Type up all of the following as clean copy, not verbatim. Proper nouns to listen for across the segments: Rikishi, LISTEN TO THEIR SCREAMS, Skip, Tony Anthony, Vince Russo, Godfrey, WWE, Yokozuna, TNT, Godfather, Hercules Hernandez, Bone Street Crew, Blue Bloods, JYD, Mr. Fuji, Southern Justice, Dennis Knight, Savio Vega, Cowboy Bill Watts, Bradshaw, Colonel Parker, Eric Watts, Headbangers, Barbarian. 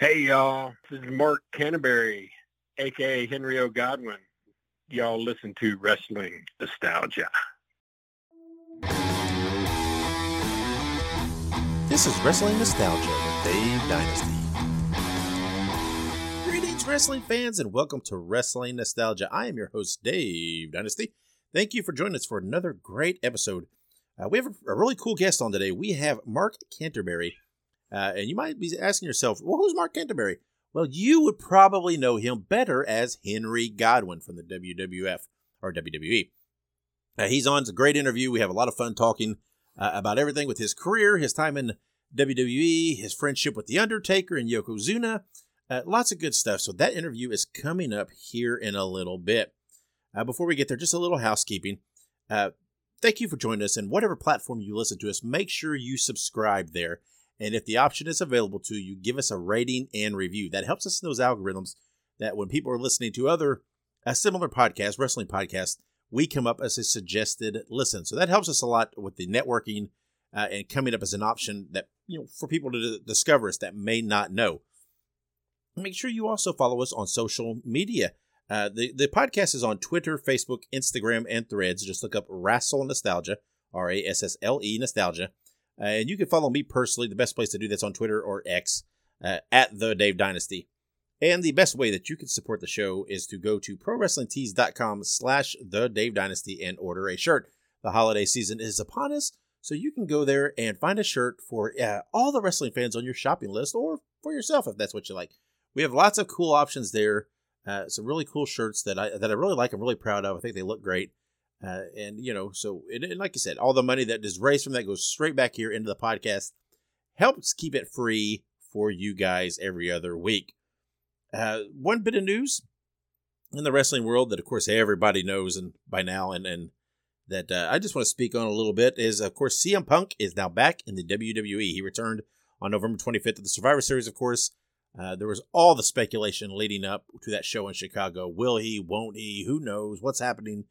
Hey, y'all. This is Mark Canterbury, a.k.a. Henry O. Godwinn. Y'all listen to Wrestling Nostalgia. This is Wrestling Nostalgia with Dave Dynasty. Greetings, wrestling fans, and welcome to Wrestling Nostalgia. I am your host, Dave Dynasty. Thank you for joining us for another great episode. We have a really cool guest on today. We have Mark Canterbury. And you might be asking yourself, well, who's Mark Canterbury? Well, you would probably know him better as Henry Godwinn from the WWF or WWE. He's on. It's a great interview. We have a lot of fun talking about everything with his career, his time in WWE, his friendship with The Undertaker and Yokozuna. Lots of good stuff. So that interview is coming up here in a little bit. Before we get there, just a little housekeeping. Thank you for joining us. And whatever platform you listen to us, make sure you subscribe there. And if the option is available to you, give us a rating and review. That helps us in those algorithms that when people are listening to other similar podcasts, wrestling podcasts, we come up as a suggested listen. So that helps us a lot with the networking and coming up as an option that, you know, for people to discover us that may not know. Make sure you also follow us on social media. The podcast is on Twitter, Facebook, Instagram, and Threads. Just look up Wrestle Nostalgia, R-A-S-S-L-E Nostalgia. And you can follow me personally. The best place to do that's on Twitter or X, at The Dave Dynasty. And the best way that you can support the show is to go to prowrestlingtees.com/The Dave Dynasty and order a shirt. The holiday season is upon us, so you can go there and find a shirt for all the wrestling fans on your shopping list or for yourself if that's what you like. We have lots of cool options there. Some really cool shirts that I really like. I'm really proud of. I think they look great. And, you know, so and like I said, all the money that is raised from that goes straight back here into the podcast, helps keep it free for you guys every other week. One bit of news in the wrestling world that, of course, everybody knows and by now and that I just want to speak on a little bit is, of course, CM Punk is now back in the WWE. He returned on November 25th of the Survivor Series, of course. There was all the speculation leading up to that show in Chicago. Will he? Won't he? Who knows? What's happening?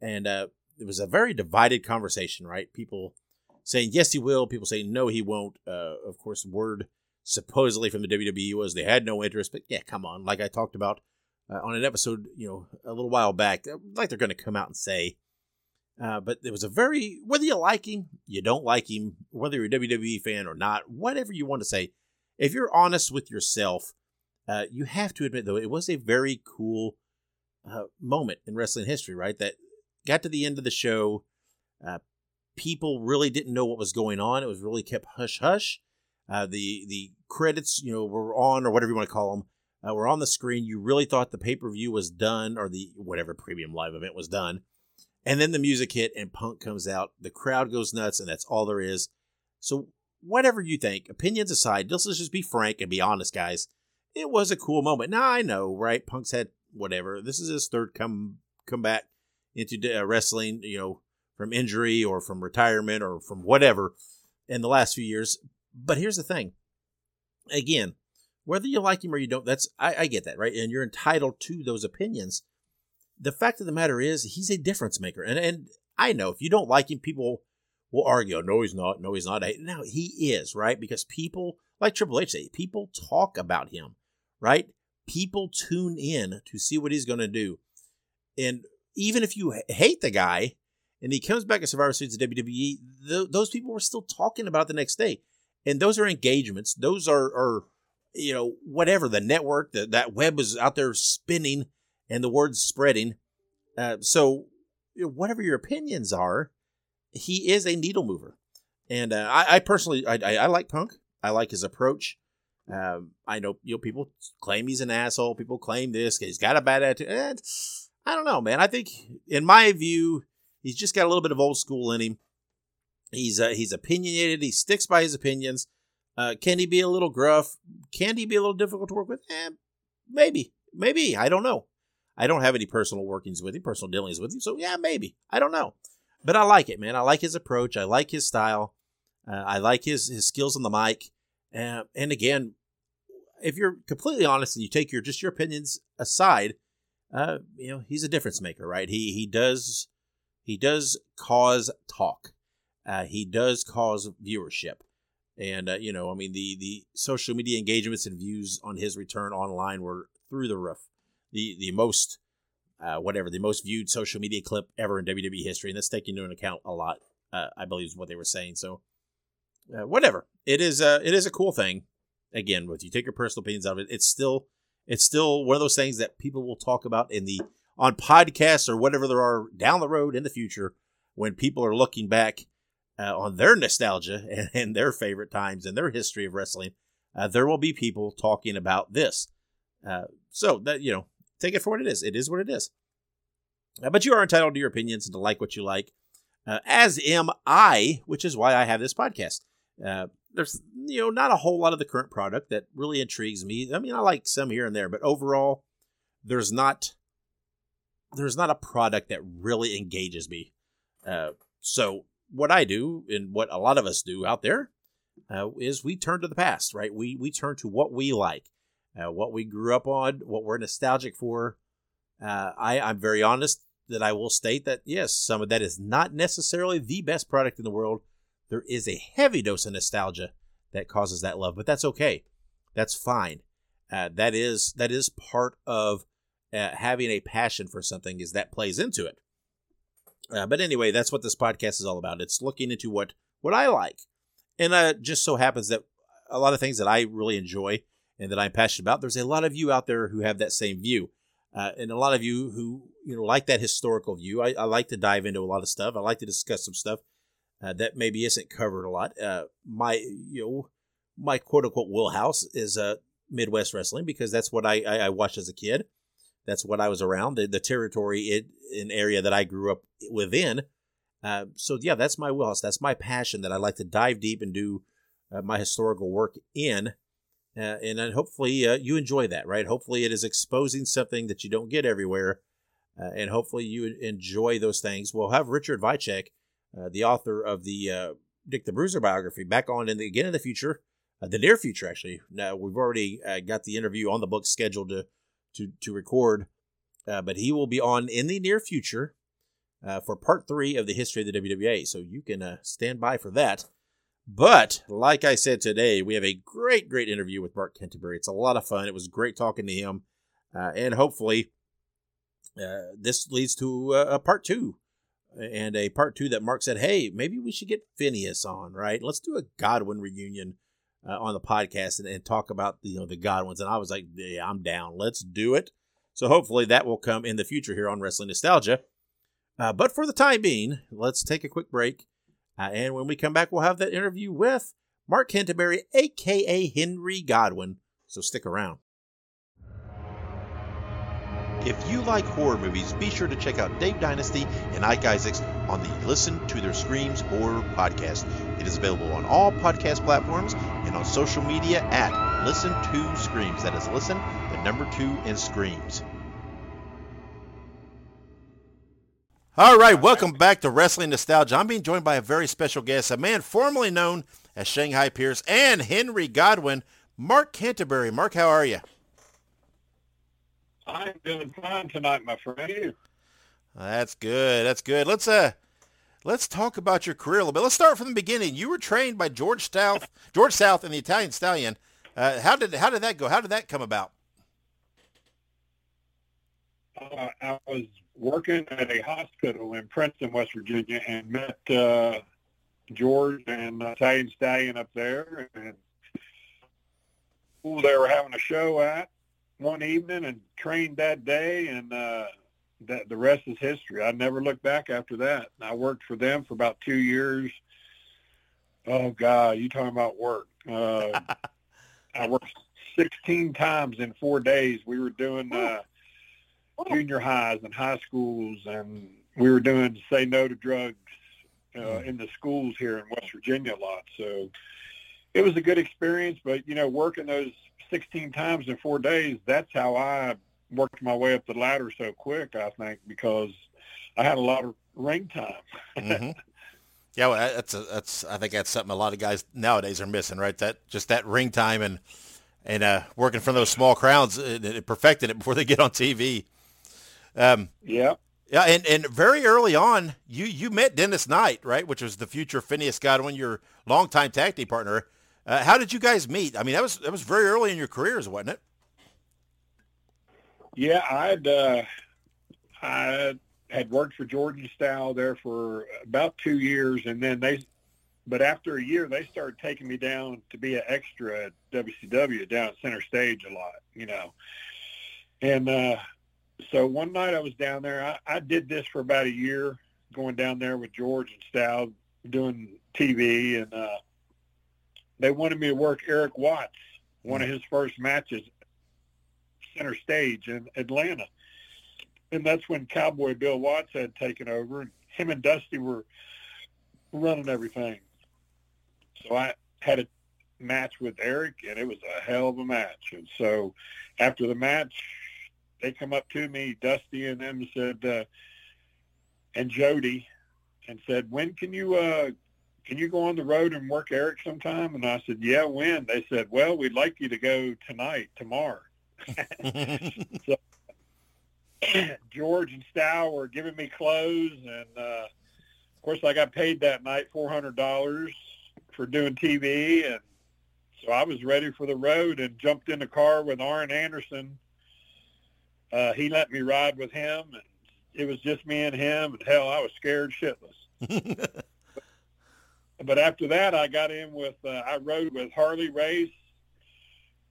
And it was a very divided conversation, right? People saying, yes, he will. People saying, no, he won't. Of course, word supposedly from the WWE was they had no interest. But yeah, come on. Like I talked about on an episode, you know, a little while back, like they're going to come out and say. But it was a very, whether you like him, you don't like him, whether you're a WWE fan or not, whatever you want to say, if you're honest with yourself, you have to admit, though, it was a very cool moment in wrestling history, right? That got to the end of the show. People really didn't know what was going on. It was really kept hush-hush. The credits, you know, were on, or whatever you want to call them, were on the screen. You really thought the pay-per-view was done, or the whatever premium live event was done. And then the music hit, and Punk comes out. The crowd goes nuts, and that's all there is. So whatever you think, opinions aside, let's just be frank and be honest, guys. It was a cool moment. Now, I know, right? Punk's had whatever. This is his third comeback into wrestling, you know, from injury or from retirement or from whatever in the last few years. But here's the thing. Again, whether you like him or you don't, that's I get that, right? And you're entitled to those opinions. The fact of the matter is he's a difference maker. And I know if you don't like him, people will argue, no, he's not. No, he's not. No, he is, right? Because people, like Triple H say, people talk about him, right? People tune in to see what he's going to do. And even if you hate the guy and he comes back at Survivor Series to WWE, those people were still talking about the next day. And those are engagements. Those are you know, whatever, the network, that web is out there spinning and the word's spreading. So you know, whatever your opinions are, he is a needle mover. And I personally, I like Punk. I like his approach. I know, you know, people claim he's an asshole. People claim this. He's got a bad attitude. I don't know, man. I think, in my view, he's just got a little bit of old school in him. He's opinionated. He sticks by his opinions. Can he be a little gruff? Can he be a little difficult to work with? Maybe. I don't know. I don't have any personal workings with him, personal dealings with him. So, yeah, maybe. I don't know. But I like it, man. I like his approach. I like his style. I like his skills on the mic. And again, if you're completely honest and you take your opinions aside, you know, he's a difference maker, right? He does cause talk. He does cause viewership. And, you know, I mean, the social media engagements and views on his return online were through the roof. The most viewed social media clip ever in WWE history. And that's taking into account a lot, I believe, is what they were saying. So, whatever. It is a cool thing. Again, if you take your personal opinions out of it, it's still one of those things that people will talk about on podcasts or whatever there are down the road in the future when people are looking back on their nostalgia and their favorite times and their history of wrestling. There will be people talking about this. So that, you know, take it for what it is. It is what it is. But you are entitled to your opinions and to like what you like, as am I, which is why I have this podcast. There's, you know, not a whole lot of the current product that really intrigues me. I mean, I like some here and there, but overall, there's not a product that really engages me. So what I do, and what a lot of us do out there, is we turn to the past, right? We turn to what we like, what we grew up on, what we're nostalgic for. I'm very honest that I will state that, yes, some of that is not necessarily the best product in the world. There is a heavy dose of nostalgia that causes that love, but that's okay. That's fine. That is part of having a passion for something, is that plays into it. But anyway, that's what this podcast is all about. It's looking into what I like. And it just so happens that a lot of things that I really enjoy and that I'm passionate about, there's a lot of you out there who have that same view. And a lot of you who, you know, like that historical view. I like to dive into a lot of stuff. I like to discuss some stuff that maybe isn't covered a lot. My quote-unquote wheelhouse is Midwest wrestling, because that's what I watched as a kid. That's what I was around, the territory, an area that I grew up within. So, yeah, that's my wheelhouse. That's my passion that I like to dive deep and do my historical work in. And then hopefully you enjoy that, right? Hopefully it is exposing something that you don't get everywhere. And hopefully you enjoy those things. We'll have Richard Vychek, the author of the Dick the Bruiser biography, back on again in the future, the near future, actually. Now, we've already got the interview on the book scheduled to record, but he will be on in the near future for part 3 of the history of the WWA, so you can stand by for that. But like I said today, we have a great interview with Mark Canterbury. It's a lot of fun. It was great talking to him, and hopefully this leads to a part 2, and a part 2 that Mark said, hey, maybe we should get Phineas on, right? Let's do a Godwinn reunion on the podcast and talk about the Godwinns. And I was like, yeah, I'm down. Let's do it. So hopefully that will come in the future here on Wrestling Nostalgia. But for the time being, let's take a quick break. And when we come back, we'll have that interview with Mark Canterbury, a.k.a. Henry Godwinn. So stick around. If you like horror movies, be sure to check out Dave Dynasty and Ike Isaacs on the Listen to Their Screams Horror podcast. It is available on all podcast platforms and on social media at Listen to Screams. That is Listen, the number 2, and Screams. All right, welcome back to Wrestling Nostalgia. I'm being joined by a very special guest, a man formerly known as Shanghai Pierce and Henry Godwinn, Mark Canterbury. Mark, how are you? I'm doing fine tonight, my friend. That's good. That's good. Let's talk about your career a little bit. Let's start from the beginning. You were trained by George South, and the Italian Stallion. How did that go? How did that come about? I was working at a hospital in Princeton, West Virginia, and met George and the Italian Stallion up there, and they were having a show at one evening, and trained that day, and that the rest is history. I never looked back after that. I worked for them for about 2 years. Oh, God, you talking about work. I worked 16 times in 4 days. We were doing junior highs and high schools, and we were doing Say No to Drugs in the schools here in West Virginia a lot. So it was a good experience, but, you know, working those 16 times in 4 days, that's how I worked my way up the ladder so quick, I think, because I had a lot of ring time. Mm-hmm. Yeah, well, I think that's something a lot of guys nowadays are missing, right? That ring time and working from those small crowds, perfecting it before they get on TV. Yeah, and very early on, you met Dennis Knight, right, which was the future Phineas Godwinn, your longtime tag team partner. How did you guys meet? I mean, that was very early in your careers, wasn't it? Yeah, I had worked for George South there for about 2 years, and then but after a year, they started taking me down to be an extra at WCW down at center stage a lot, you know. And so one night I was down there. I did this for about a year, going down there with George and Stout doing TV. And they wanted me to work Eric Watts, one of his first matches, center stage in Atlanta. And that's when Cowboy Bill Watts had taken over, and him and Dusty were running everything. So I had a match with Eric, and it was a hell of a match. And so after the match, they come up to me, Dusty and them said, and Jody, and said, when can you go on the road and work Eric sometime? And I said, yeah, when? They said, well, we'd like you to go tomorrow. So George and Stow were giving me clothes, and of course I got paid that night $400 for doing TV, and so I was ready for the road and jumped in the car with Arn Anderson. He let me ride with him, and it was just me and him, and hell, I was scared shitless. But after that, I got in with I rode with Harley Race,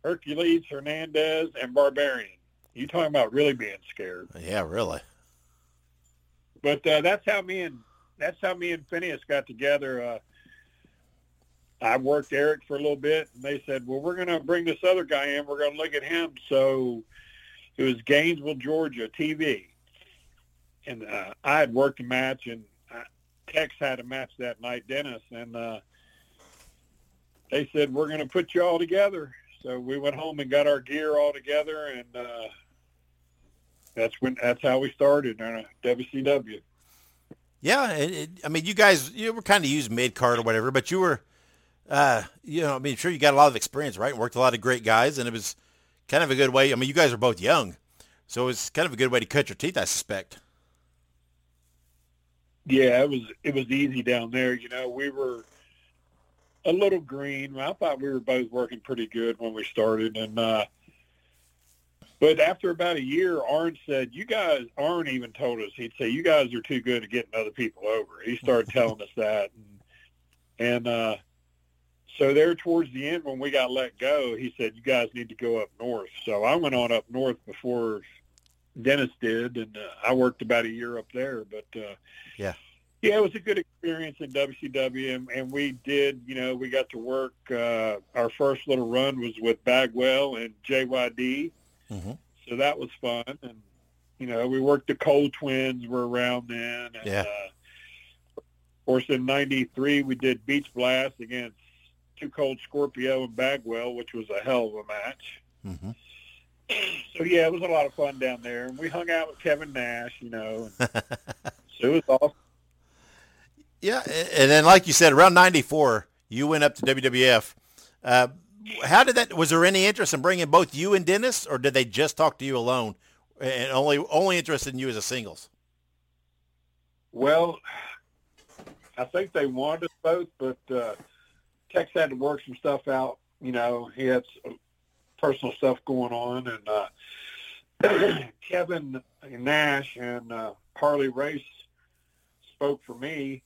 Hercules Hernandez, and Barbarian. You talking about really being scared? Yeah, really. But that's how me and Phineas got together. I worked Eric for a little bit, and they said, "Well, we're going to bring this other guy in. We're going to look at him." So it was Gainesville, Georgia TV, and I had worked a match, and Tex had a match that night, Dennis, and they said, "We're going to put you all together." So we went home and got our gear all together, and that's how we started in WCW. Yeah, I mean, you were kind of used mid-card or whatever, but you were, I mean, sure you got a lot of experience, right? Worked a lot of great guys, and it was kind of a good way. I mean, you guys are both young, so it was kind of a good way to cut your teeth, I suspect. Yeah, it was easy down there. You know, we were a little green. I thought we were both working pretty good when we started. And but after about a year, Arn said, Arn even told us, he'd say, you guys are too good at getting other people over. He started telling us that. And so there towards the end when we got let go, he said, you guys need to go up north. So I went on up north before Dennis did, and I worked about a year up there. But, yeah, it was a good experience in WCW, and we did, you know, we got to work. Our first little run was with Bagwell and JYD, so that was fun. And, you know, we worked the Cole Twins were around then. And, of course, in 93, we did Beach Blast against Too Cold Scorpio and Bagwell, which was a hell of a match. So, yeah, it was a lot of fun down there. And we hung out with Kevin Nash, you know. And so it was awesome. Yeah, and then like you said, around 94, you went up to WWF. How did that? Was there any interest in bringing both you and Dennis, or did they just talk to you alone and only interested in you as a singles? Well, I think they wanted us both, but Tex had to work some stuff out. You know, he had some personal stuff going on, and Kevin Nash and Harley Race spoke for me.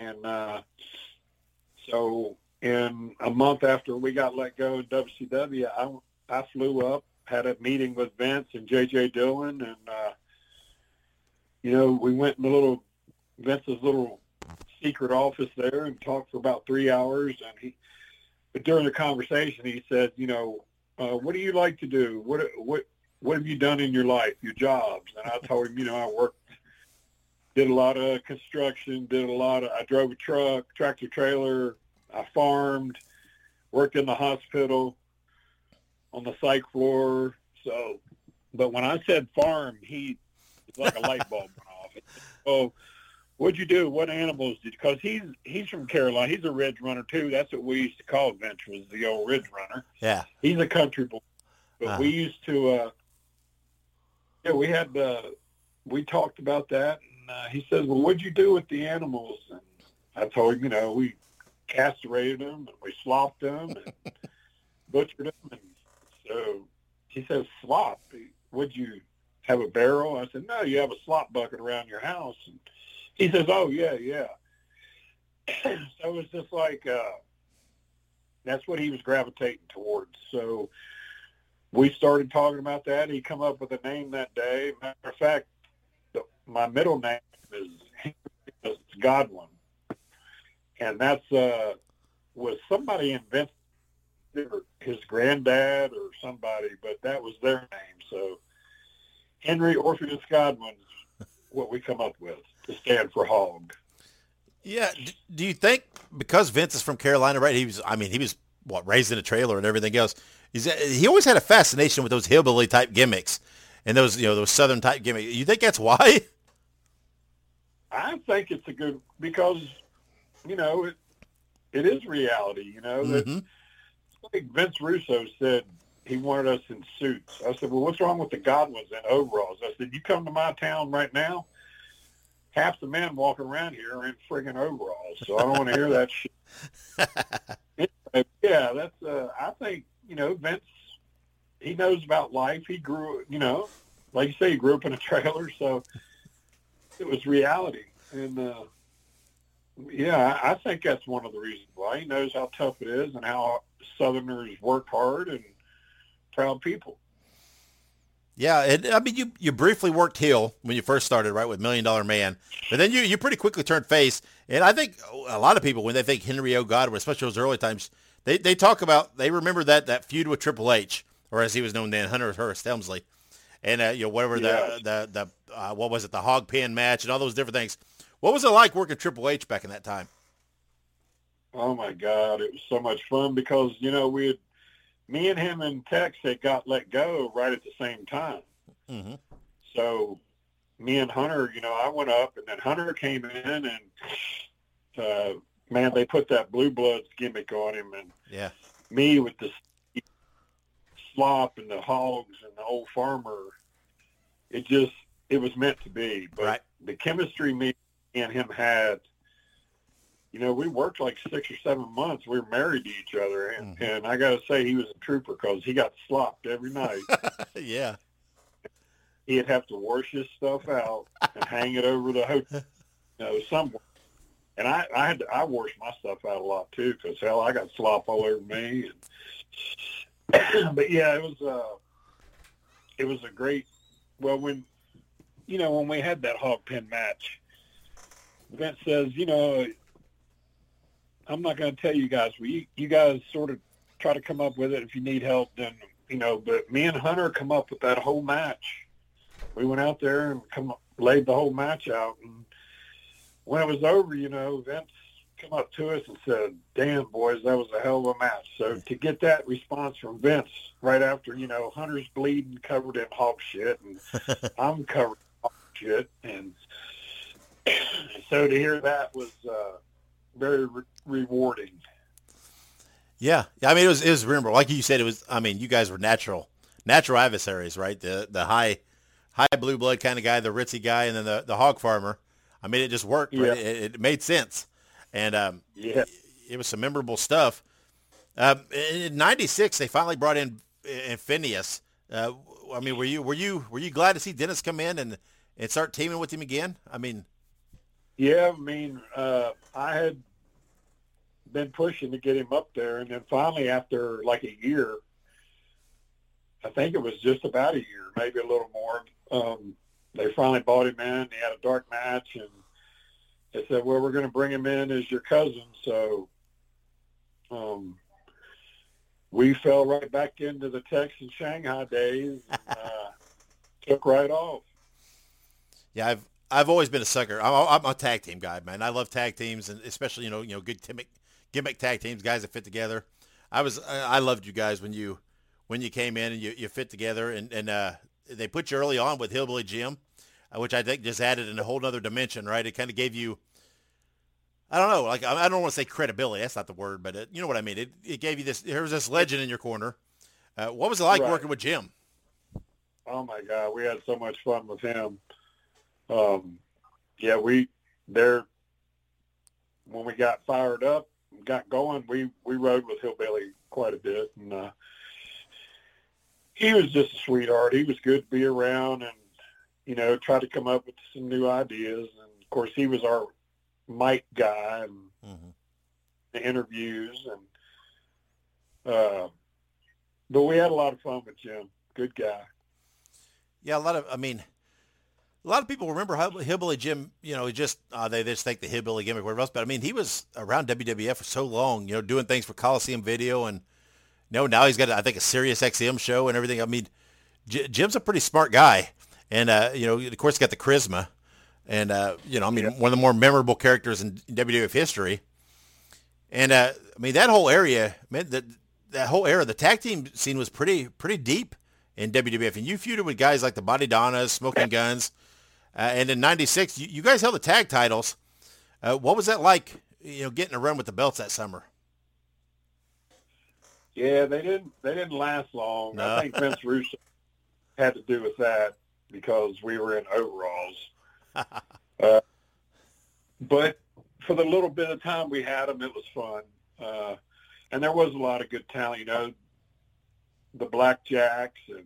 And so in a month after we got let go in WCW, I flew up, had a meeting with Vince and J.J. Dillon. And, you know, we went in Vince's little secret office there and talked for about 3 hours. And but during the conversation, he said, you know, what do you like to do? What have you done in your life, your jobs? And I told him, you know, I worked. Did a lot of construction, I drove a truck, tractor trailer, I farmed, worked in the hospital, on the psych floor. So, but when I said farm, it's like a light bulb went off. Oh, what'd you do? What animals did you, cause he's from Carolina. He's a ridge runner too. That's what we used to call Vince, was the old ridge runner. Yeah. He's a country boy, but we used to, we talked about that. He says, well, what'd you do with the animals? And I told him, you know, we castrated him, and we slopped him, and butchered him. And so he says, slop? Would you have a barrel? I said, no, you have a slop bucket around your house. And he says, oh, yeah, yeah. So it's just like that's what he was gravitating towards. So we started talking about that. He come up with a name that day. Matter of fact, my middle name is Henry Godwinn, and that's was somebody invented his granddad or somebody, but that was their name. So Henry Orpheus Godwinn is what we come up with to stand for hog. Yeah. Do you think because Vince is from Carolina, right? He was raised in a trailer and everything else. He always had a fascination with those hillbilly type gimmicks and those Southern type gimmicks. You think that's why? I think it's because, it is reality, Mm-hmm. Like Vince Russo said he wanted us in suits. I said, well, what's wrong with the Godwinns in overalls? I said, you come to my town right now, half the men walking around here are in friggin' overalls, so I don't want to hear that shit. Anyway, yeah, that's. I think Vince, he knows about life. He grew, like you say, he grew up in a trailer, so it was reality. And yeah, I think that's one of the reasons why he knows how tough it is and how Southerners work hard and proud people. Yeah, and you briefly worked heel when you first started, right, with Million Dollar Man, but then you pretty quickly turned face. And I think a lot of people, when they think Henry O. Godwinn, especially those early times, they talk about, they remember that feud with Triple H, or as he was known then, Hunter Hearst Helmsley, and the hog pen match and all those different things. What was it like working Triple H back in that time? Oh my God, it was so much fun because me and him and Tex had got let go right at the same time. Mm-hmm. So me and Hunter, I went up, and then Hunter came in, and man, they put that Blue Bloods gimmick on him, and yeah, me with the slop and the hogs and the old farmer. It was meant to be, but right. The chemistry me and him had. We worked like 6 or 7 months. We were married to each other, and, mm-hmm. and I got to say he was a trooper because he got slopped every night. Yeah. He'd have to wash his stuff out and hang it over the hotel, somewhere. And I washed my stuff out a lot, too, because, hell, I got slop all over me. And, but, yeah, it was a great – well, when we had that hog pen match, Vince says, I'm not going to tell you guys. You guys sort of try to come up with it. If you need help, then, but me and Hunter come up with that whole match. We went out there and laid the whole match out. And when it was over, Vince come up to us and said, damn, boys, that was a hell of a match. So to get that response from Vince right after, Hunter's bleeding, covered in hog shit, and I'm covered in hog shit. And so to hear that was very rewarding. Yeah. It was remember, like you said, you guys were natural adversaries, right? The high blue blood kind of guy, the ritzy guy, and then the hog farmer. It just worked. Yeah. Right? It made sense. And yeah, it was some memorable stuff. In 96, they finally brought in Phineas. Were you glad to see Dennis come in and start teaming with him again? Yeah, I had been pushing to get him up there, and then finally after like a year, I think it was just about a year, maybe a little more, they finally bought him in. He had a dark match, and they said, well, we're going to bring him in as your cousin. So we fell right back into the Tex and Shanghai days and took right off. Yeah, I've always been a sucker. I'm a tag team guy, man. I love tag teams, and especially good gimmick tag teams, guys that fit together. I loved you guys when you came in and you fit together, and they put you early on with Hillbilly Jim, which I think just added in a whole other dimension, right? It kind of gave you, I don't know, like I don't want to say credibility. That's not the word, but you know what I mean. It gave you this. There was this legend in your corner. What was it like working with Jim? Oh my God, we had so much fun with him. Yeah, when we got fired up, got going, we rode with Hillbilly quite a bit, and he was just a sweetheart. He was good to be around, and try to come up with some new ideas. And of course, he was our mic guy and the interviews, and but we had a lot of fun with Jim. Good guy. Yeah, a lot of people remember Hillbilly Jim, they just think the Hillbilly gimmick, whatever else. But, he was around WWF for so long, doing things for Coliseum Video. And, now he's got, I think, a Sirius XM show and everything. Jim's a pretty smart guy. And, of course, got the charisma. And, one of the more memorable characters in WWF history. And, that whole area, that whole era, the tag team scene was pretty deep in WWF. And you feuded with guys like the Body Donnas, Smoking Guns. And in 96, you guys held the tag titles. What was that like, getting a run with the belts that summer? Yeah, they didn't last long. No. I think Vince Russo had to do with that because we were in overalls. But for the little bit of time we had them, it was fun. And there was a lot of good talent, the Blackjacks and,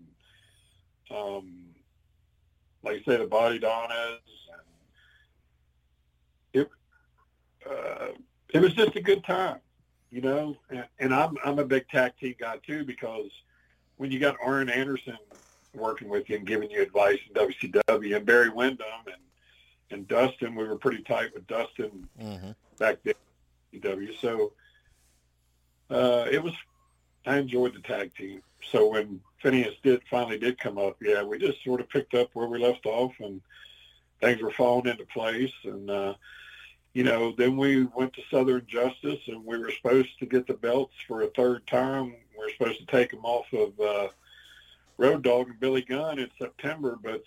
like I say, the Body Donnas, and it was just a good time, And I'm a big tag team guy too, because when you got Arn Anderson working with you and giving you advice in WCW, and Barry Windham and Dustin, we were pretty tight with Dustin back then. So I enjoyed the tag team. So when Phineas finally did come up, we just sort of picked up where we left off, and things were falling into place. And, then we went to Southern Justice, and we were supposed to get the belts for a third time. We were supposed to take them off of Road Dogg and Billy Gunn in September, but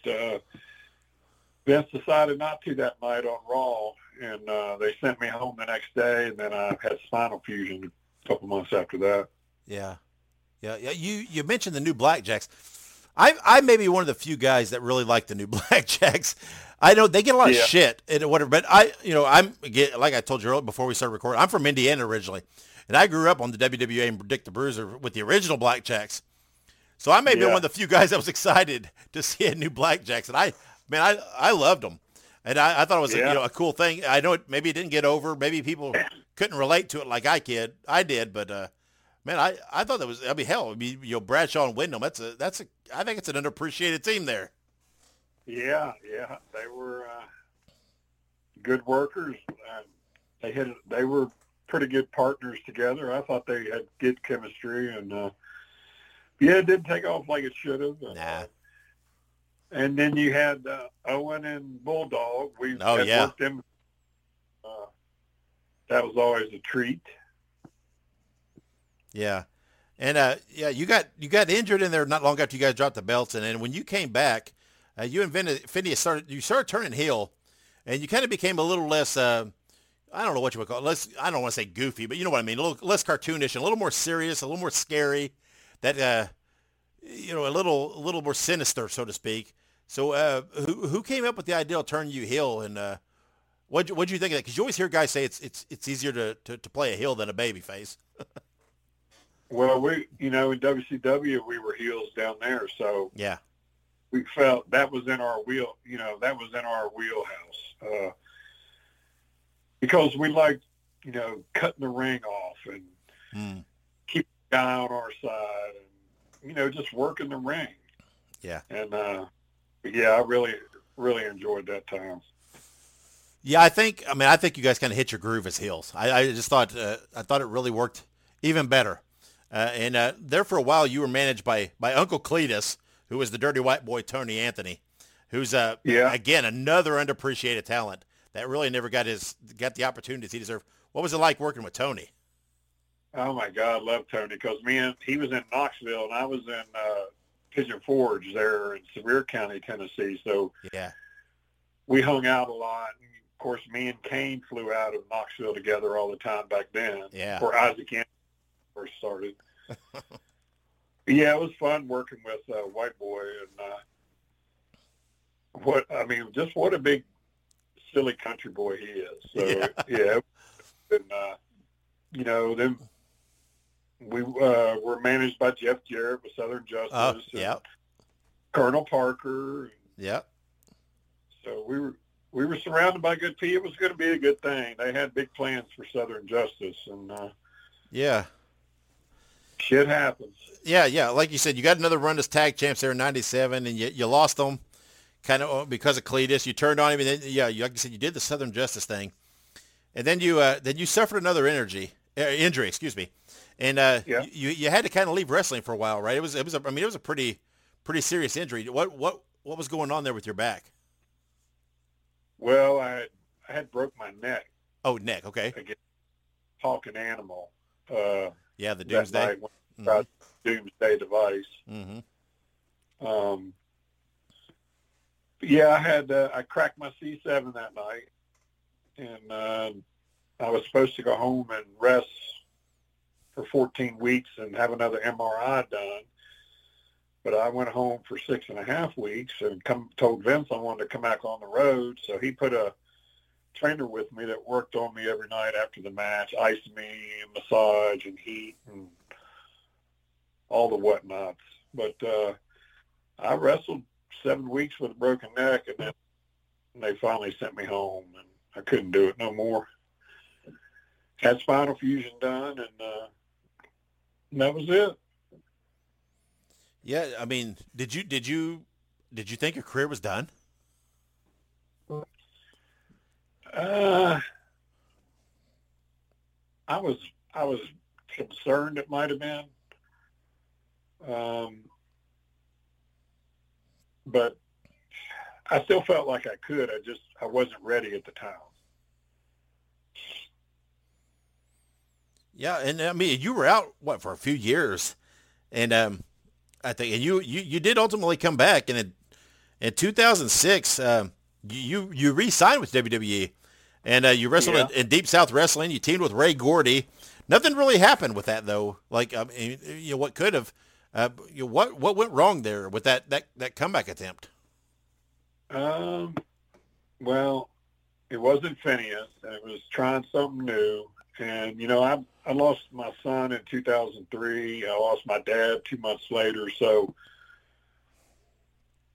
Vince decided not to that night on Raw, and they sent me home the next day, and then I had spinal fusion a couple months after that. Yeah. You mentioned the new Blackjacks. I may be one of the few guys that really like the new Blackjacks. I know they get a lot of shit and whatever, but like I told you earlier before we started recording, I'm from Indiana originally, and I grew up on the WWA and Dick the Bruiser with the original Blackjacks. So I may be one of the few guys that was excited to see a new Blackjacks, and I loved them, and I thought it was a cool thing. I know maybe it didn't get over, maybe people couldn't relate to it like I did, but. Man, I thought that was, Bradshaw and Wyndham, that's I think it's an underappreciated team there. Yeah. They were good workers. They were pretty good partners together. I thought they had good chemistry, and it didn't take off like it should have. Nah. And then you had Owen and Bulldog. We worked them. That was always a treat. Yeah. And, you got injured in there not long after you guys dropped the belts. And then when you came back, you started turning heel, and you kind of became a little less, I don't know what you would call it. I don't want to say goofy, but you know what I mean? A little less cartoonish, and a little more serious, a little more scary, that, a little more sinister, so to speak. So, who came up with the idea of turning you heel, and, what'd you think of that? 'Cause you always hear guys say it's easier to play a heel than a baby face. Well, we, in WCW, we were heels down there, so we felt that was in our wheelhouse, because we liked, cutting the ring off and keep the guy on our side, and just working the ring. Yeah, and I really enjoyed that time. Yeah, I think you guys kind of hit your groove as heels. I just thought I thought it really worked even better. And there for a while, you were managed by Uncle Cletus, who was the dirty white boy, Tony Anthony, who's, again, another underappreciated talent that really never got the opportunities he deserved. What was it like working with Tony? Oh, my God, I love Tony, because he was in Knoxville, and I was in Pigeon Forge there in Sevier County, Tennessee. So we hung out a lot. And, of course, me and Kane flew out of Knoxville together all the time back then. Yeah. Or Isaac Anderson first started. It was fun working with White Boy, and what a big silly country boy he is. So and you know, then we were managed by Jeff Jarrett with Southern Justice. Yep. Colonel Parker. Yep. So we were surrounded by good people. It was going to be a good thing. They had big plans for Southern Justice, and yeah, shit happens. Yeah. Like you said, you got another run as tag champs there in '97, and you lost them, kind of because of Cletus. You turned on him, and then like you said, you did the Southern Justice thing, and then you suffered another injury. Excuse me, and you had to kind of leave wrestling for a while, right? It was a pretty serious injury. What was going on there with your back? Well, I had broke my neck. Oh, neck. Okay. Against Hawk and Animal. The Doomsday. Mm-hmm. Doomsday device. Mm-hmm. I cracked my C7 that night, and I was supposed to go home and rest for 14 weeks and have another MRI done. But I went home for 6.5 weeks and told Vince I wanted to come back on the road. So he put a trainer with me that worked on me every night after the match, iced me and massage and heat and all the whatnots. But I wrestled 7 weeks with a broken neck, and then they finally sent me home, and I couldn't do it no more. Had spinal fusion done, and that was it. Yeah, I mean, did you think your career was done? I was concerned it might have been, but I still felt like I could. I wasn't ready at the time. Yeah, and I mean, you were out for a few years, and I think, and you did ultimately come back, and in 2006, you re-signed with WWE, and you wrestled in Deep South Wrestling. You teamed with Ray Gordy. Nothing really happened with that though. Like, I mean, what could have, what went wrong there with that comeback attempt? Well, it wasn't Phineas. I was trying something new. And, you know, I lost my son in 2003. I lost my dad 2 months later. So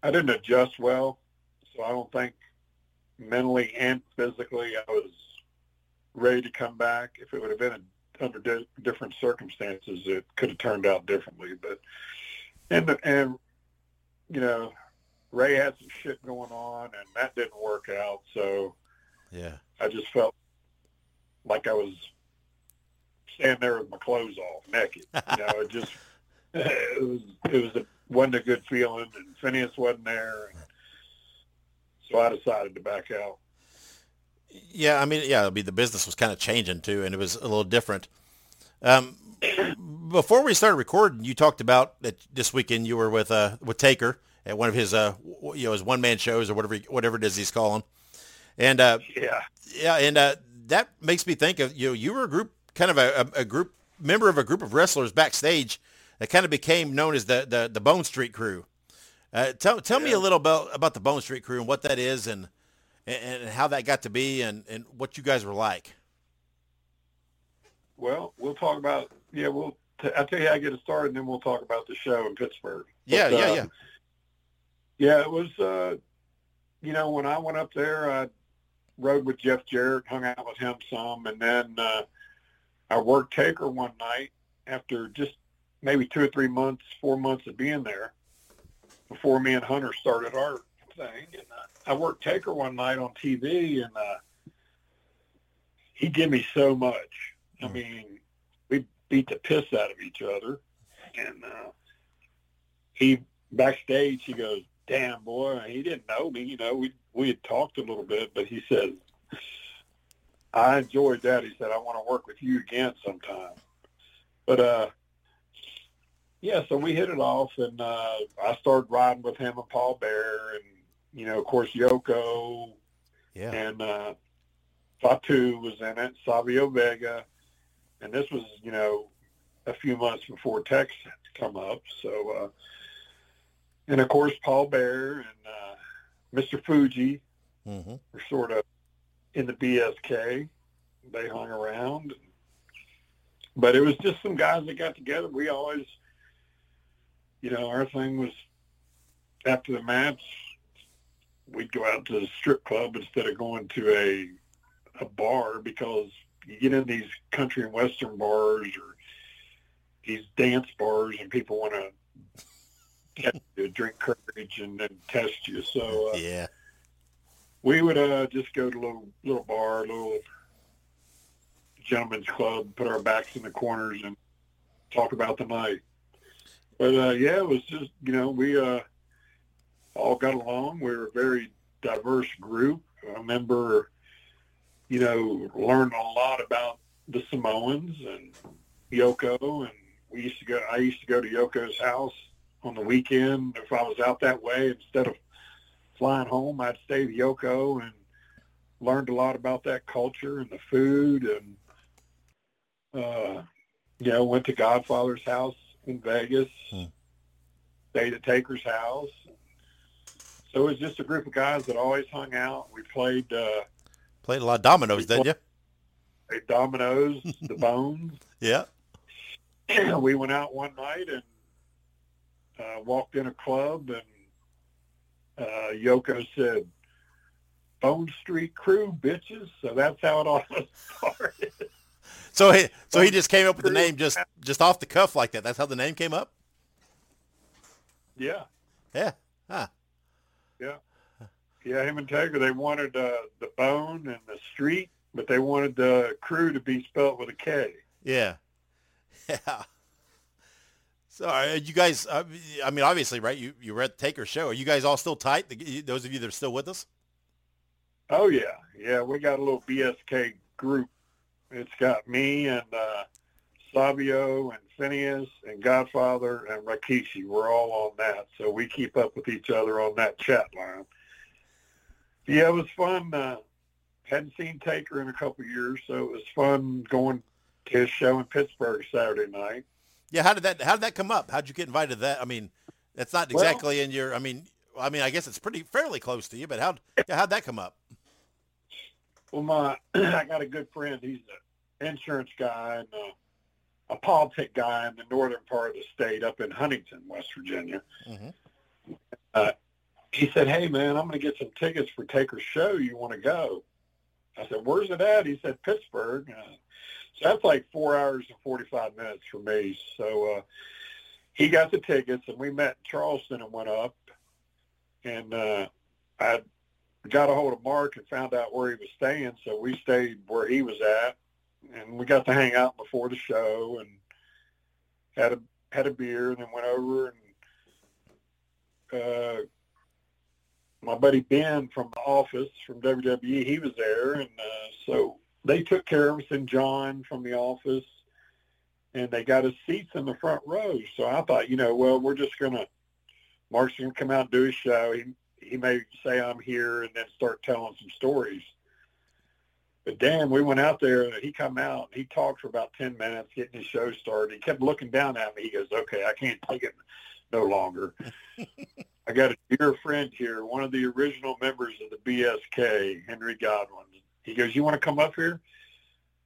I didn't adjust well. So I don't think mentally and physically I was ready to come back. If it would have been under different circumstances, it could have turned out differently. But, and you know, Ray had some shit going on, and that didn't work out. So yeah, I just felt like I was standing there with my clothes off, naked. You know, it wasn't a good feeling, and Phineas wasn't there, and so I decided to back out. Yeah, I mean, yeah, I mean, the business was kind of changing too, and it was a little different. Before we started recording, you talked about that this weekend you were with Taker at one of his his one man shows or whatever it is he's calling, and that makes me think of, you know, you were a group member of wrestlers backstage that kind of became known as the Bone Street Crew. Tell me a little about the Bone Street Crew and what that is and how that got to be and what you guys were like. Well, we'll talk about, I'll tell you how I get it started, and then we'll talk about the show in Pittsburgh. But. Yeah, it was, when I went up there, I rode with Jeff Jarrett, hung out with him some, and then I worked Taker one night after just maybe 4 months of being there before me and Hunter started our thing. And I worked Taker one night on TV, and he gave me so much. I mean, we beat the piss out of each other, and he backstage, he goes, "Damn, boy," and he didn't know me, we had talked a little bit, but he said, "I enjoyed that." He said, "I want to work with you again sometime." But, so we hit it off, and I started riding with him and Paul Bear and, of course, Yoko. Yeah. And Fatu was in it, Savio Vega. And this was, a few months before Tex had to come up. So, and, of course, Paul Bear and Mr. Fuji were sort of in the BSK. They hung around. But it was just some guys that got together. We always, you know, our thing was after the match, we'd go out to the strip club instead of going to a bar, because you get in these country and western bars or these dance bars and people want to drink courage and then test you. So yeah, we would just go to a little bar, a little gentleman's club, put our backs in the corners and talk about the night. But yeah, it was just, you know, we all got along. We were a very diverse group. I remember, you know, learned a lot about the Samoans and Yoko, and I used to go to Yoko's house on the weekend. If I was out that way, instead of flying home, I'd stay with Yoko and learned a lot about that culture and the food. And, you know, went to Godfather's house in Vegas, stayed at Taker's house. So it was just a group of guys that always hung out. We played... played a lot of dominoes, didn't you? Played dominoes, the bones. Yeah. We went out one night and walked in a club, and Yoko said, "Bone Street Crew, bitches." So that's how it all started. So he just came up with the name just off the cuff like that. That's how the name came up? Yeah. Yeah. Huh. Yeah. Yeah, him and Taker, they wanted the bone and the street, but they wanted the crew to be spelled with a K. Yeah. Yeah. So are you guys, I mean, obviously, right, you were at the Taker show. Are you guys all still tight, those of you that are still with us? Oh, yeah. Yeah, we got a little BSK group. It's got me and Savio and Phineas and Godfather and Rikishi. We're all on that, so we keep up with each other on that chat line. Yeah, it was fun. Hadn't seen Taker in a couple of years, so it was fun going to his show in Pittsburgh Saturday night. Yeah, how did that come up? How'd you get invited to that? I mean, that's not exactly in your. I mean, I guess it's fairly close to you, but how'd that come up? Well, I got a good friend. He's an insurance guy and a politic guy in the northern part of the state, up in Huntington, West Virginia. Mm-hmm. He said, "Hey, man, I'm going to get some tickets for Taker's show. You want to go?" I said, "Where's it at?" He said, "Pittsburgh." So that's like 4 hours and 45 minutes for me. So he got the tickets, and we met in Charleston and went up. And I got a hold of Mark and found out where he was staying, so we stayed where he was at. And we got to hang out before the show and had a beer, and then went over and my buddy Ben from the office from WWE, he was there, and so they took care of us and John from the office, and they got us seats in the front row. So I thought, you know, well, we're just going to, Mark's going to come out and do his show. He may say I'm here and then start telling some stories. But damn, we went out there, he come out, he talked for about 10 minutes, getting his show started. He kept looking down at me. He goes, "Okay, I can't take it no longer." I got a dear friend here, one of the original members of the BSK, Henry Godwinn. He goes, "You want to come up here?"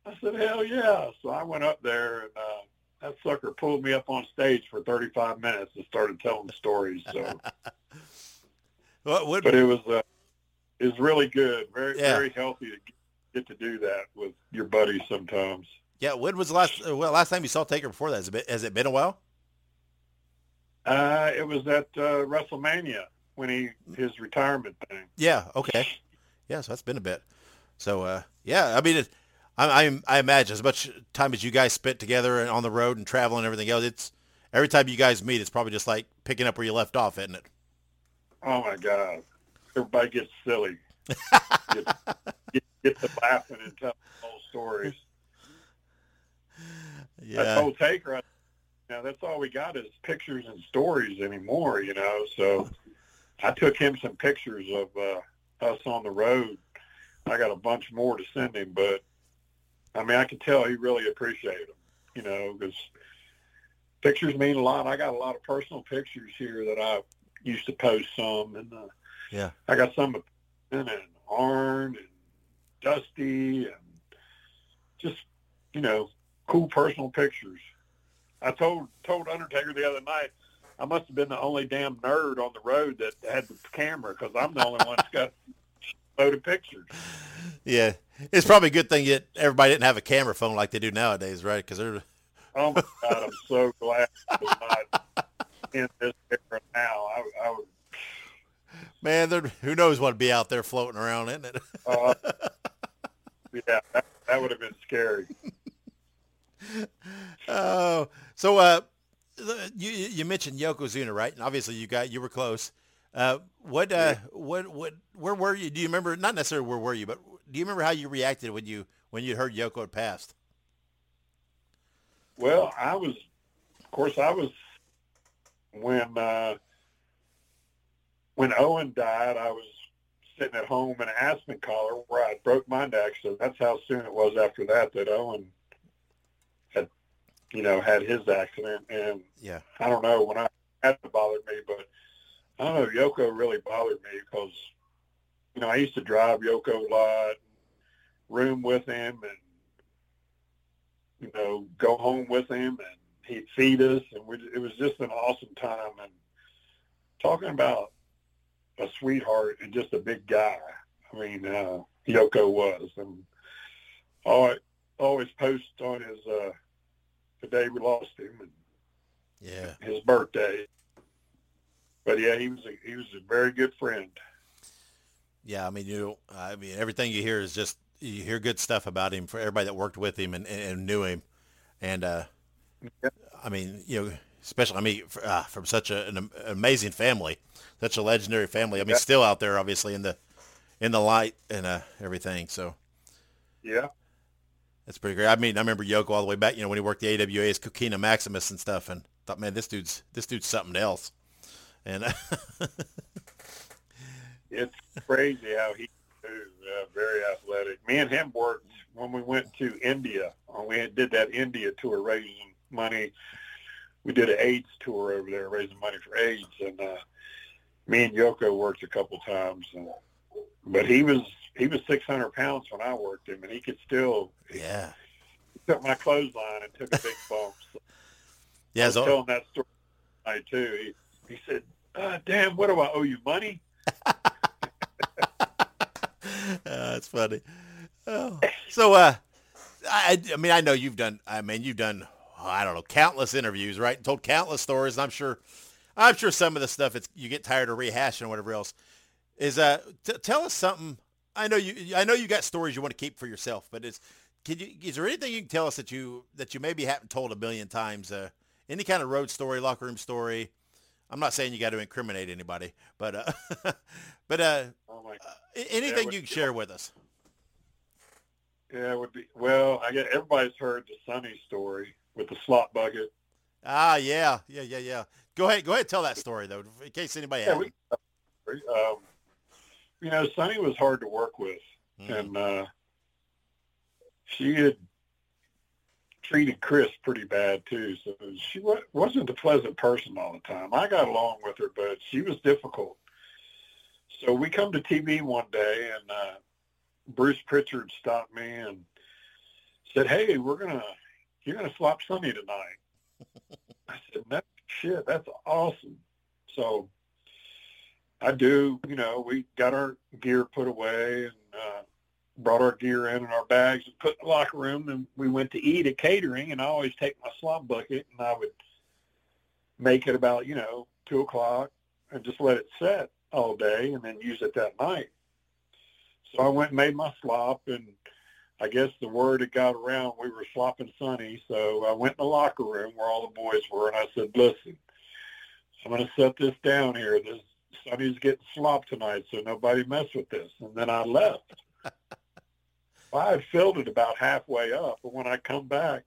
I said, "Hell yeah." So I went up there, and that sucker pulled me up on stage for 35 minutes and started telling stories. So, but it was really good. Very, very healthy to get to do that with your buddies sometimes. Yeah. When was the last time you saw Taker before that? Has it been a while? It was at WrestleMania when his retirement thing. Yeah. Okay. Yeah. So that's been a bit. So yeah. I mean, I imagine as much time as you guys spent together and on the road and traveling and everything else, it's every time you guys meet, it's probably just like picking up where you left off, isn't it? Oh my God! Everybody gets silly. Get to laughing and telling whole stories. Yeah. That whole Taker. Now, that's all we got is pictures and stories anymore, you know. So I took him some pictures of us on the road. I got a bunch more to send him, but, I mean, I could tell he really appreciated them, you know, because pictures mean a lot. I got a lot of personal pictures here that I used to post some. And yeah, I got some of Ben and Arn and Dusty and just, you know, cool personal pictures. I told Undertaker the other night, I must have been the only damn nerd on the road that had the camera, because I'm the only one that's got a load of pictures. Yeah. It's probably a good thing that everybody didn't have a camera phone like they do nowadays, right? Because they're... Oh, my God, I'm so glad I'm not in this era now. I would... Man, who knows what would be out there floating around, isn't it? Yeah, that would have been scary. You mentioned Yokozuna, right? And obviously you were close. Where were you? Do you remember, not necessarily where were you, but do you remember how you reacted when you heard Yoko had passed? Well, I was when Owen died, I was sitting at home in Aspen, Colorado, where I broke my neck. So that's how soon it was after that Owen had his accident. And yeah, I don't know when I had to bother me, but I don't know, Yoko really bothered me because, I used to drive Yoko a lot, room with him, and, go home with him, and he'd feed us. And it was just an awesome time. And talking about a sweetheart and just a big guy, I mean, Yoko was. And I always post on his, the day we lost him, and yeah, his birthday. But yeah, he was a very good friend. Yeah, everything you hear is just, you hear good stuff about him for everybody that worked with him and knew him, and yeah. Especially from such an amazing family, such a legendary family. Yeah. Still out there, obviously in the light and everything. So yeah. That's pretty great. I remember Yoko all the way back, when he worked the AWA as Coquina Maximus and stuff, and thought, man, this dude's something else. And it's crazy how he was very athletic. Me and him worked when we went to India. We did that India tour raising money. We did an AIDS tour over there raising money for AIDS, and me and Yoko worked a couple times. But he was 600 pounds when I worked him, and he could still. Yeah. He took my clothesline and took a big bump. So yeah, I was telling that story tonight too. He said, "Damn, what do I owe you, money?" That's funny. Oh. So, I know you've done. You've done. I don't know, countless interviews, right? And told countless stories. And I'm sure some of the stuff you get tired of rehashing or whatever else. Is tell us something. I know you got stories you want to keep for yourself, but is there anything you can tell us that you maybe haven't told a million times? Any kind of road story, locker room story. I'm not saying you got to incriminate anybody, but anything you can share with us. Yeah, it would be. Well, I guess everybody's heard the Sunny story with the slot bucket. Ah, yeah. Go ahead, and tell that story though, in case anybody hasn't. Sunny was hard to work with, and she had treated Chris pretty bad too. So she wasn't a pleasant person all the time. I got along with her, but she was difficult. So we come to TV one day, and Bruce Pritchard stopped me and said, "Hey, you're gonna slop Sunny tonight." I said, "No shit, that's awesome." So I do, we got our gear put away and brought our gear in and our bags and put in the locker room, and we went to eat at catering, and I always take my slop bucket and I would make it about, 2:00 and just let it set all day and then use it that night. So I went and made my slop, and I guess the word had got around we were slopping Sunny, so I went in the locker room where all the boys were and I said, "Listen, I'm going to set this down here. This Sunny's getting slopped tonight, so nobody mess with this." And then I left. Well, I had filled it about halfway up, but when I come back,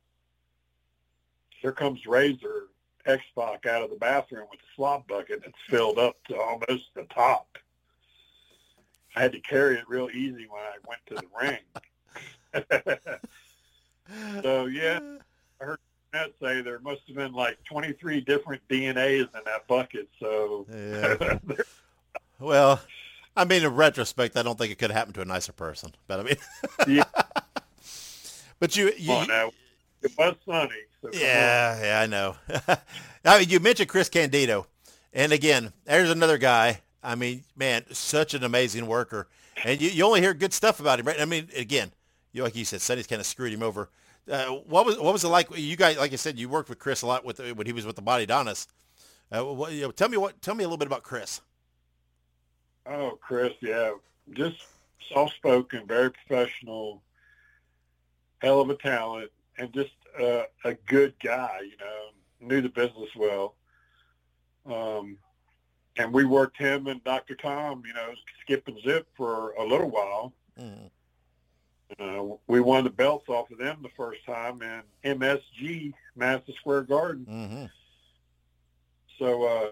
here comes Razor X-Pac out of the bathroom with the slop bucket that's filled up to almost the top. I had to carry it real easy when I went to the ring. So, yeah, I heard that say there must have been like 23 different DNAs in that bucket. So, yeah. Well, in retrospect, I don't think it could happen to a nicer person. But I mean, yeah. But you, about Sunny. So yeah, I know. I mean, you mentioned Chris Candido. And again, there's another guy. I mean, man, such an amazing worker. And you only hear good stuff about him, right? I mean, again, like you said, Sunny's kind of screwed him over. What was it like? You guys, like I said, you worked with Chris a lot with when he was with the Body Donnas. Tell me a little bit about Chris. Oh, Chris, yeah, just soft-spoken, very professional, hell of a talent, and just a good guy. You know, knew the business well. And we worked him and Doctor Tom, you know, skip and zip for a little while. Mm-hmm. We won the belts off of them the first time in MSG, Madison Square Garden. Mm-hmm. So,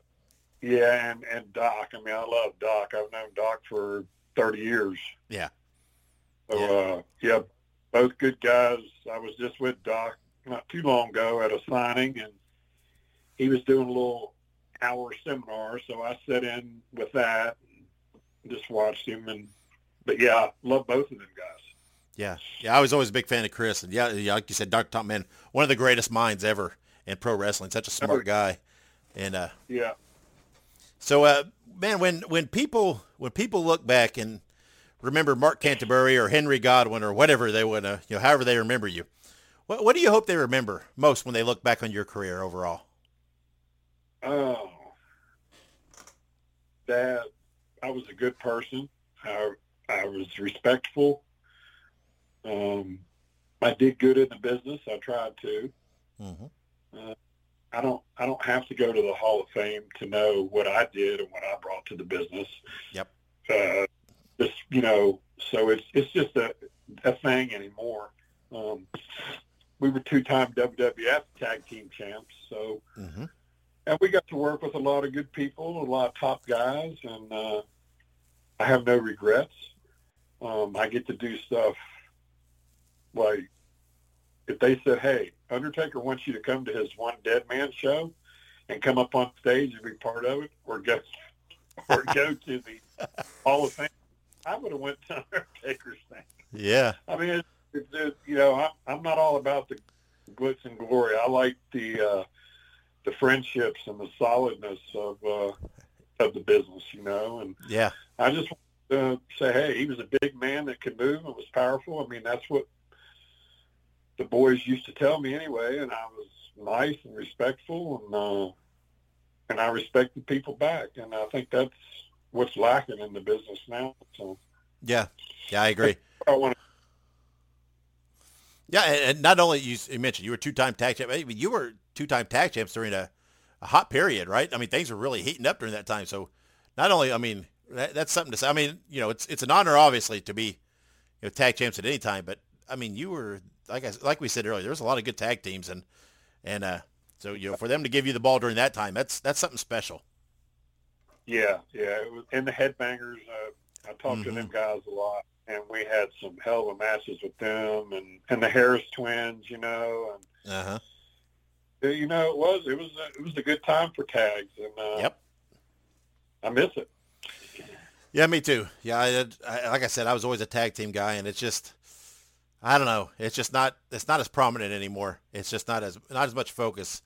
yeah, and Doc. I mean, I love Doc. I've known Doc for 30 years. Yeah. So, yeah, both good guys. I was just with Doc not too long ago at a signing, and he was doing a little hour seminar, so I sat in with that and just watched him. But, yeah, I love both of them guys. Yeah, I was always a big fan of Chris. And, yeah, like you said, Dr. Tom, man, one of the greatest minds ever in pro wrestling. Such a smart guy. And yeah. So, man, when people look back and remember Mark Canterbury or Henry Godwinn or whatever they want to, you know, however they remember you, what do you hope they remember most when they look back on your career overall? Oh, that I was a good person. I was respectful. I did good in the business. I tried to. Mm-hmm. I don't have to go to the Hall of Fame to know what I did and what I brought to the business. Yep. Just, you know, so it's just a thing anymore. We were 2-time WWF tag team champs, so mm-hmm. and we got to work with a lot of good people, a lot of top guys, and I have no regrets. I get to do stuff. Like, if they said, hey, Undertaker wants you to come to his one dead man show and come up on stage and be part of it, or go to the Hall of Fame, I would have went to Undertaker's thing. Yeah. I mean, it's, you know, I'm not all about the glitz and glory. I like the friendships and the solidness of the business, you know. And yeah, I just want to say, hey, he was a big man that could move and was powerful. I mean, that's what the boys used to tell me anyway, and I was nice and respectful, and I respected people back, and I think that's what's lacking in the business now. So yeah, I agree. Yeah, and not only you mentioned you were 2-time tag champ, you were 2-time tag champs during a hot period, right? I mean, things were really heating up during that time. So not only, I mean, that's something to say. I mean, you know, it's an honor obviously to be, you know, tag champs at any time, but I mean, you were. Like we said earlier, there's a lot of good tag teams, and so, you know, for them to give you the ball during that time, that's something special. Yeah, it was, and the headbangers, I talked mm-hmm. to them guys a lot, and we had some hell of a matches with them, and the Harris twins, you know, and uh-huh. you know, it was a good time for tags, and yep, I miss it. Yeah, me too. Yeah, I like I said, I was always a tag team guy, and it's just. I don't know. It's just not. It's not as prominent anymore. It's just not as much focus,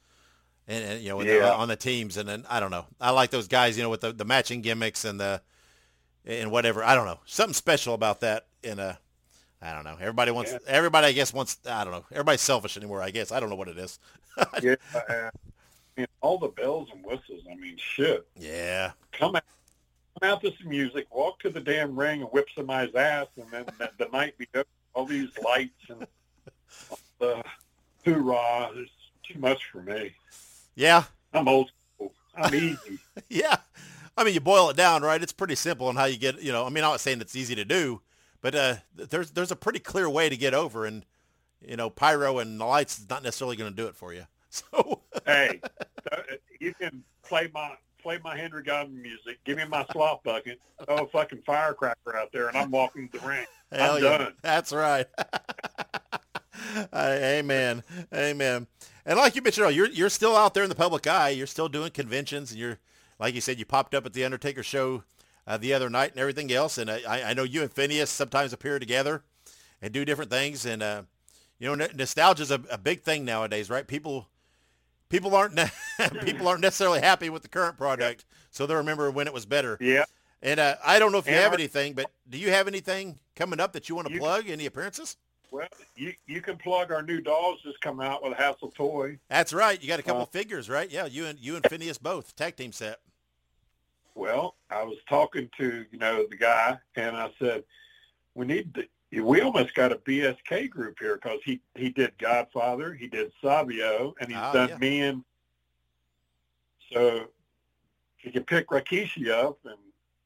and you know, on the teams. And then I don't know. I like those guys, you know, with the matching gimmicks and whatever. I don't know. Something special about that. And I don't know. Everybody wants. Yeah. Everybody, I guess, wants. I don't know. Everybody's selfish anymore. I guess I don't know what it is. Yeah, I mean, all the bells and whistles. I mean, shit. Yeah. Come out to some music. Walk to the damn ring and whip somebody's ass, and then the night be over. All these lights and the hoorah is too much for me. Yeah. I'm old school. I'm easy. Yeah. I mean, you boil it down, right? It's pretty simple on how you get, you know, I mean, I'm not saying it's easy to do, but there's a pretty clear way to get over, and, you know, pyro and the lights is not necessarily going to do it for you. So hey, you can play my Henry Godwinn music, give me my slop bucket, throw a fucking firecracker out there, and I'm walking to the ring. Hell I'm yeah. done. That's right. Amen. And like you mentioned, you're still out there in the public eye. You're still doing conventions, and you're, like you said, you popped up at the Undertaker show the other night and everything else. And I know you and Phineas sometimes appear together and do different things. And You know, nostalgia is a big thing nowadays, right? People aren't necessarily happy with the current product, so they remember when it was better. Yeah. And I don't know if you have anything, but do you have anything coming up that you want to plug? Any appearances? Well, you can plug our new dolls just come out with Hassle Toy. That's right. You got a couple figures, right? Yeah, you and Phineas both, tag team set. Well, I was talking to, the guy, and I said, we almost got a BSK group here because he did Godfather, he did Savio, and he's done me. And so you can pick Rikishi up and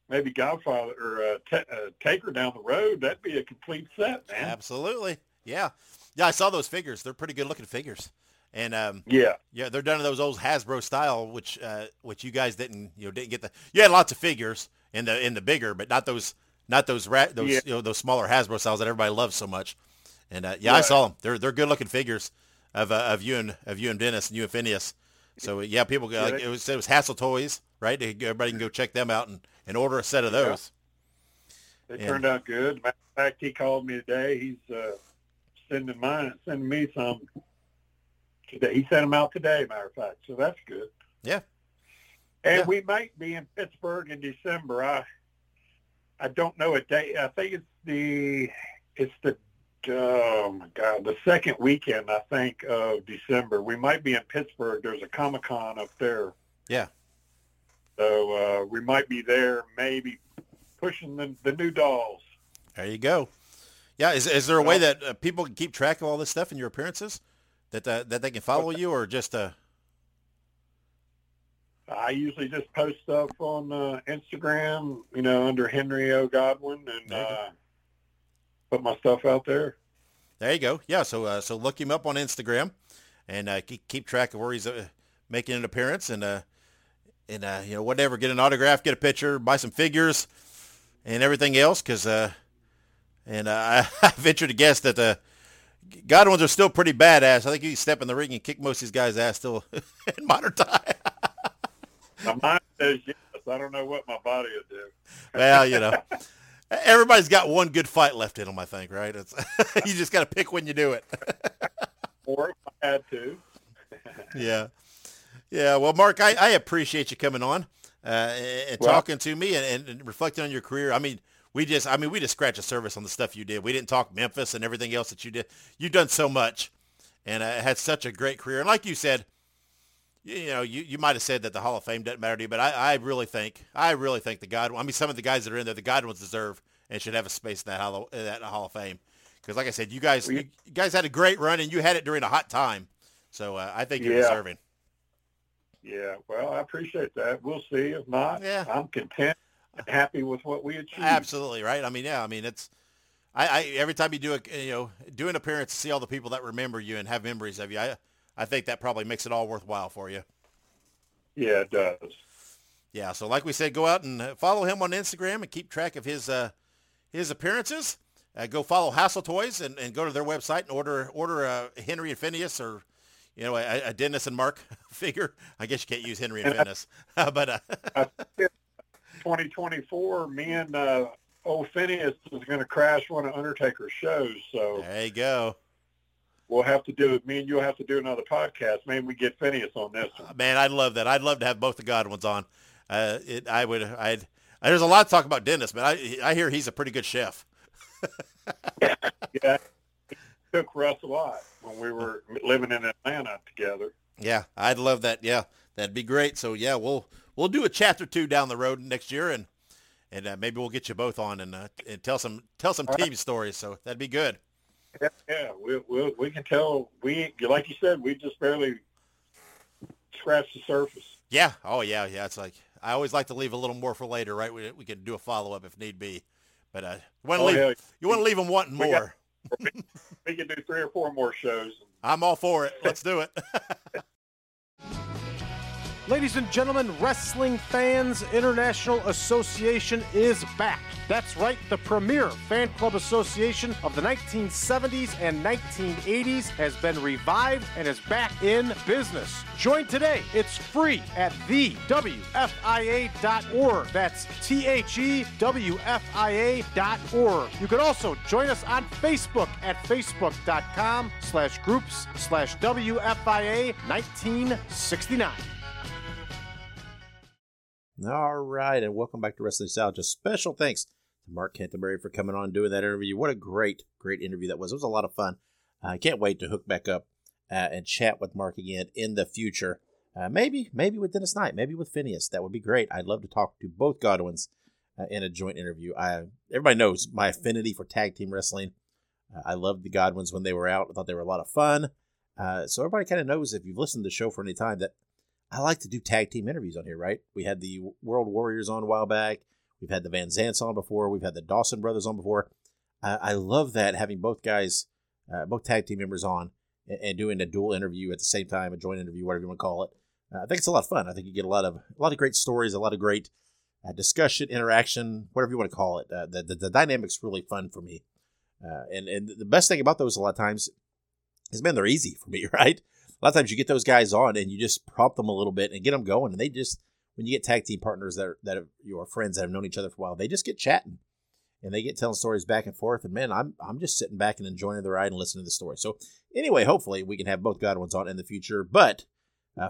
maybe Godfather or Taker down the road. That'd be a complete set, man. Absolutely. Yeah. Yeah, I saw those figures. They're pretty good looking figures. And yeah, they're done in those old Hasbro style, which you guys didn't get. You had lots of figures in the bigger, but not those those smaller Hasbro styles that everybody loves so much. And I saw them. They're good looking figures of you and Dennis and you and Phineas. So yeah, people go. Like, it was Hassle Toys, right? Everybody can go check them out and order a set of those. Yeah. They turned out good. Matter of fact, he called me today. He's sending me some. Today. He sent them out today, matter of fact, so that's good. Yeah. And we might be in Pittsburgh in December. I don't know a date. I think it's the second weekend, I think, of December. We might be in Pittsburgh. There's a Comic-Con up there. Yeah. So we might be there, maybe pushing the new dolls. There you go. Yeah, is there a way that people can keep track of all this stuff in your appearances? That they can follow you, or just I usually just post stuff on Instagram, under Henry O. Godwinn, and put my stuff out there. There you go. Yeah, so look him up on Instagram, and keep track of where he's making an appearance, and whatever, get an autograph, get a picture, buy some figures, and everything else, because I venture to guess that the Godwinns are still pretty badass. I think you can step in the ring and kick most of these guys' ass still in modern time. My mind says yes. I don't know what my body will do. Well, everybody's got one good fight left in them, I think, right? You just got to pick when you do it. Or if I had to. Yeah. Yeah, well, Mark, I appreciate you coming on and talking to me and reflecting on your career. I mean, we just scratched the surface on the stuff you did. We didn't talk Memphis and everything else that you did. You've done so much, and had such a great career. And like you said, you might have said that the Hall of Fame doesn't matter to you, but I really think the Godwinn. I mean, some of the guys that are in there, the Godwinns deserve and should have a space in that Hall of Fame. Because, like I said, you guys had a great run, and you had it during a hot time. So I think you're deserving. Yeah, well, I appreciate that. We'll see. If not, I'm content. Happy with what we achieved. Absolutely right. I mean, it's. I every time you do an appearance, see all the people that remember you and have memories of you. I think that probably makes it all worthwhile for you. Yeah, it does. Yeah. So, like we said, go out and follow him on Instagram and keep track of his appearances. Go follow Hassle Toys and go to their website and order Henry and Phineas or. A Dennis and Mark figure. I guess you can't use Henry and Dennis, but 2024, me and old Phineas is going to crash one of Undertaker's shows. So there you go. We'll have to do it. Me and you'll have to do another podcast. Maybe we get Phineas on this one. Man, I'd love that. I'd love to have both the Godwinns on. There's a lot to talk about Dennis, but I hear he's a pretty good chef. Yeah. Took Russ a lot when we were living in Atlanta together. Yeah, I'd love that. Yeah, that'd be great. So yeah, we'll do a chapter 2 down the road next year, and maybe we'll get you both on and tell some team stories. So that'd be good. Yeah, we can tell. We, like you said, we just barely scratched the surface. Yeah. Oh yeah. It's like I always like to leave a little more for later, right? We can do a follow up if need be, but you want to leave them wanting more. We can do 3 or 4 more shows. I'm all for it. Let's do it. Ladies and gentlemen, Wrestling Fans International Association is back. That's right, the premier fan club association of the 1970s and 1980s has been revived and is back in business. Join today. It's free at thewfia.org. That's thewfia.org. You can also join us on Facebook at facebook.com/groups/WFIA1969. All right, and welcome back to Wrestling Nostalgia. Special thanks to Mark Canterbury for coming on and doing that interview. What a great, great interview that was. It was a lot of fun. I can't wait to hook back up and chat with Mark again in the future. Maybe with Dennis Knight, maybe with Phineas. That would be great. I'd love to talk to both Godwins in a joint interview. Everybody knows my affinity for tag team wrestling. I loved the Godwins when they were out. I thought they were a lot of fun. So everybody kind of knows, if you've listened to the show for any time, that I like to do tag team interviews on here, right? We had the World Warriors on a while back. We've had the Van Zants on before. We've had the Dawson brothers on before. I love that, having both guys, both tag team members on and doing a dual interview at the same time, a joint interview, whatever you want to call it. I think it's a lot of fun. I think you get a lot of great stories, a lot of great discussion, interaction, whatever you want to call it. The dynamic's really fun for me. And the best thing about those a lot of times is, man, they're easy for me, right? A lot of times you get those guys on and you just prompt them a little bit and get them going. And they just, when you get tag team partners that are your friends that have known each other for a while, they just get chatting and they get telling stories back and forth. And man, I'm just sitting back and enjoying the ride and listening to the story. So anyway, hopefully we can have both Godwins on in the future. But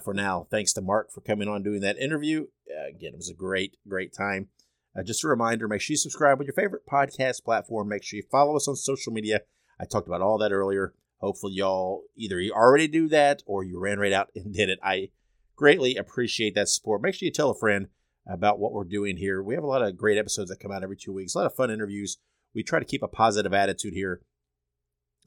for now, thanks to Mark for coming on, doing that interview. Again, it was a great, great time. Just a reminder, make sure you subscribe on your favorite podcast platform. Make sure you follow us on social media. I talked about all that earlier. Hopefully y'all either you already do that or you ran right out and did it. I greatly appreciate that support. Make sure you tell a friend about what we're doing here. We have a lot of great episodes that come out every 2 weeks, a lot of fun interviews. We try to keep a positive attitude here.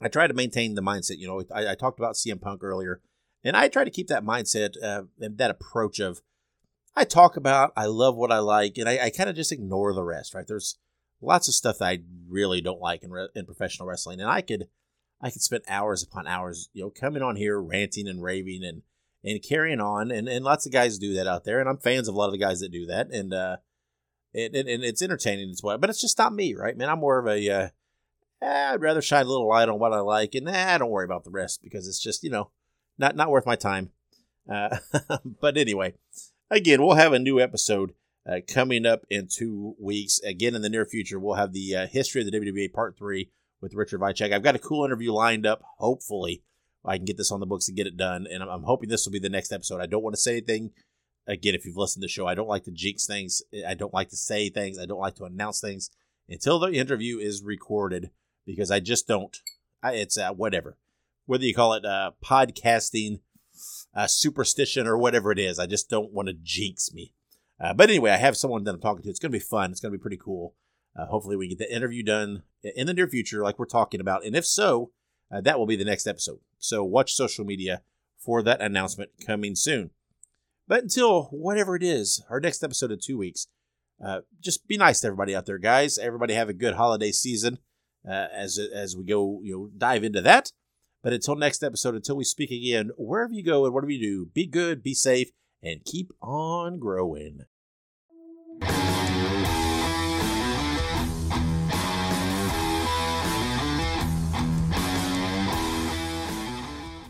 I try to maintain the mindset. You know, I talked about CM Punk earlier, and I try to keep that mindset and that approach of I talk about, I love what I like, and I kind of just ignore the rest, right? There's lots of stuff that I really don't like in professional wrestling, and I could spend hours upon hours, you know, coming on here, ranting and raving and carrying on. And lots of guys do that out there. And I'm fans of a lot of the guys that do that. And it's entertaining as well. But it's just not me, right? Man, I'm more of a, I'd rather shine a little light on what I like. And I don't worry about the rest because it's just, you know, not worth my time. But anyway, again, we'll have a new episode coming up in 2 weeks. Again, in the near future, we'll have the history of the WWE Part 3. With Richard Vychek. I've got a cool interview lined up. Hopefully, I can get this on the books and get it done. And I'm hoping this will be the next episode. I don't want to say anything. Again, if you've listened to the show, I don't like to jinx things. I don't like to say things. I don't like to announce things until the interview is recorded, because I just don't. It's whatever. Whether you call it podcasting, superstition, or whatever it is, I just don't want to jinx me. But anyway, I have someone that I'm talking to. It's going to be fun. It's going to be pretty cool. Hopefully we get the interview done in the near future like we're talking about. And if so, that will be the next episode. So watch social media for that announcement coming soon. But until whatever it is, our next episode in 2 weeks, just be nice to everybody out there, guys. Everybody have a good holiday season as we go, you know, dive into that. But until next episode, until we speak again, wherever you go and whatever you do, be good, be safe, and keep on growing.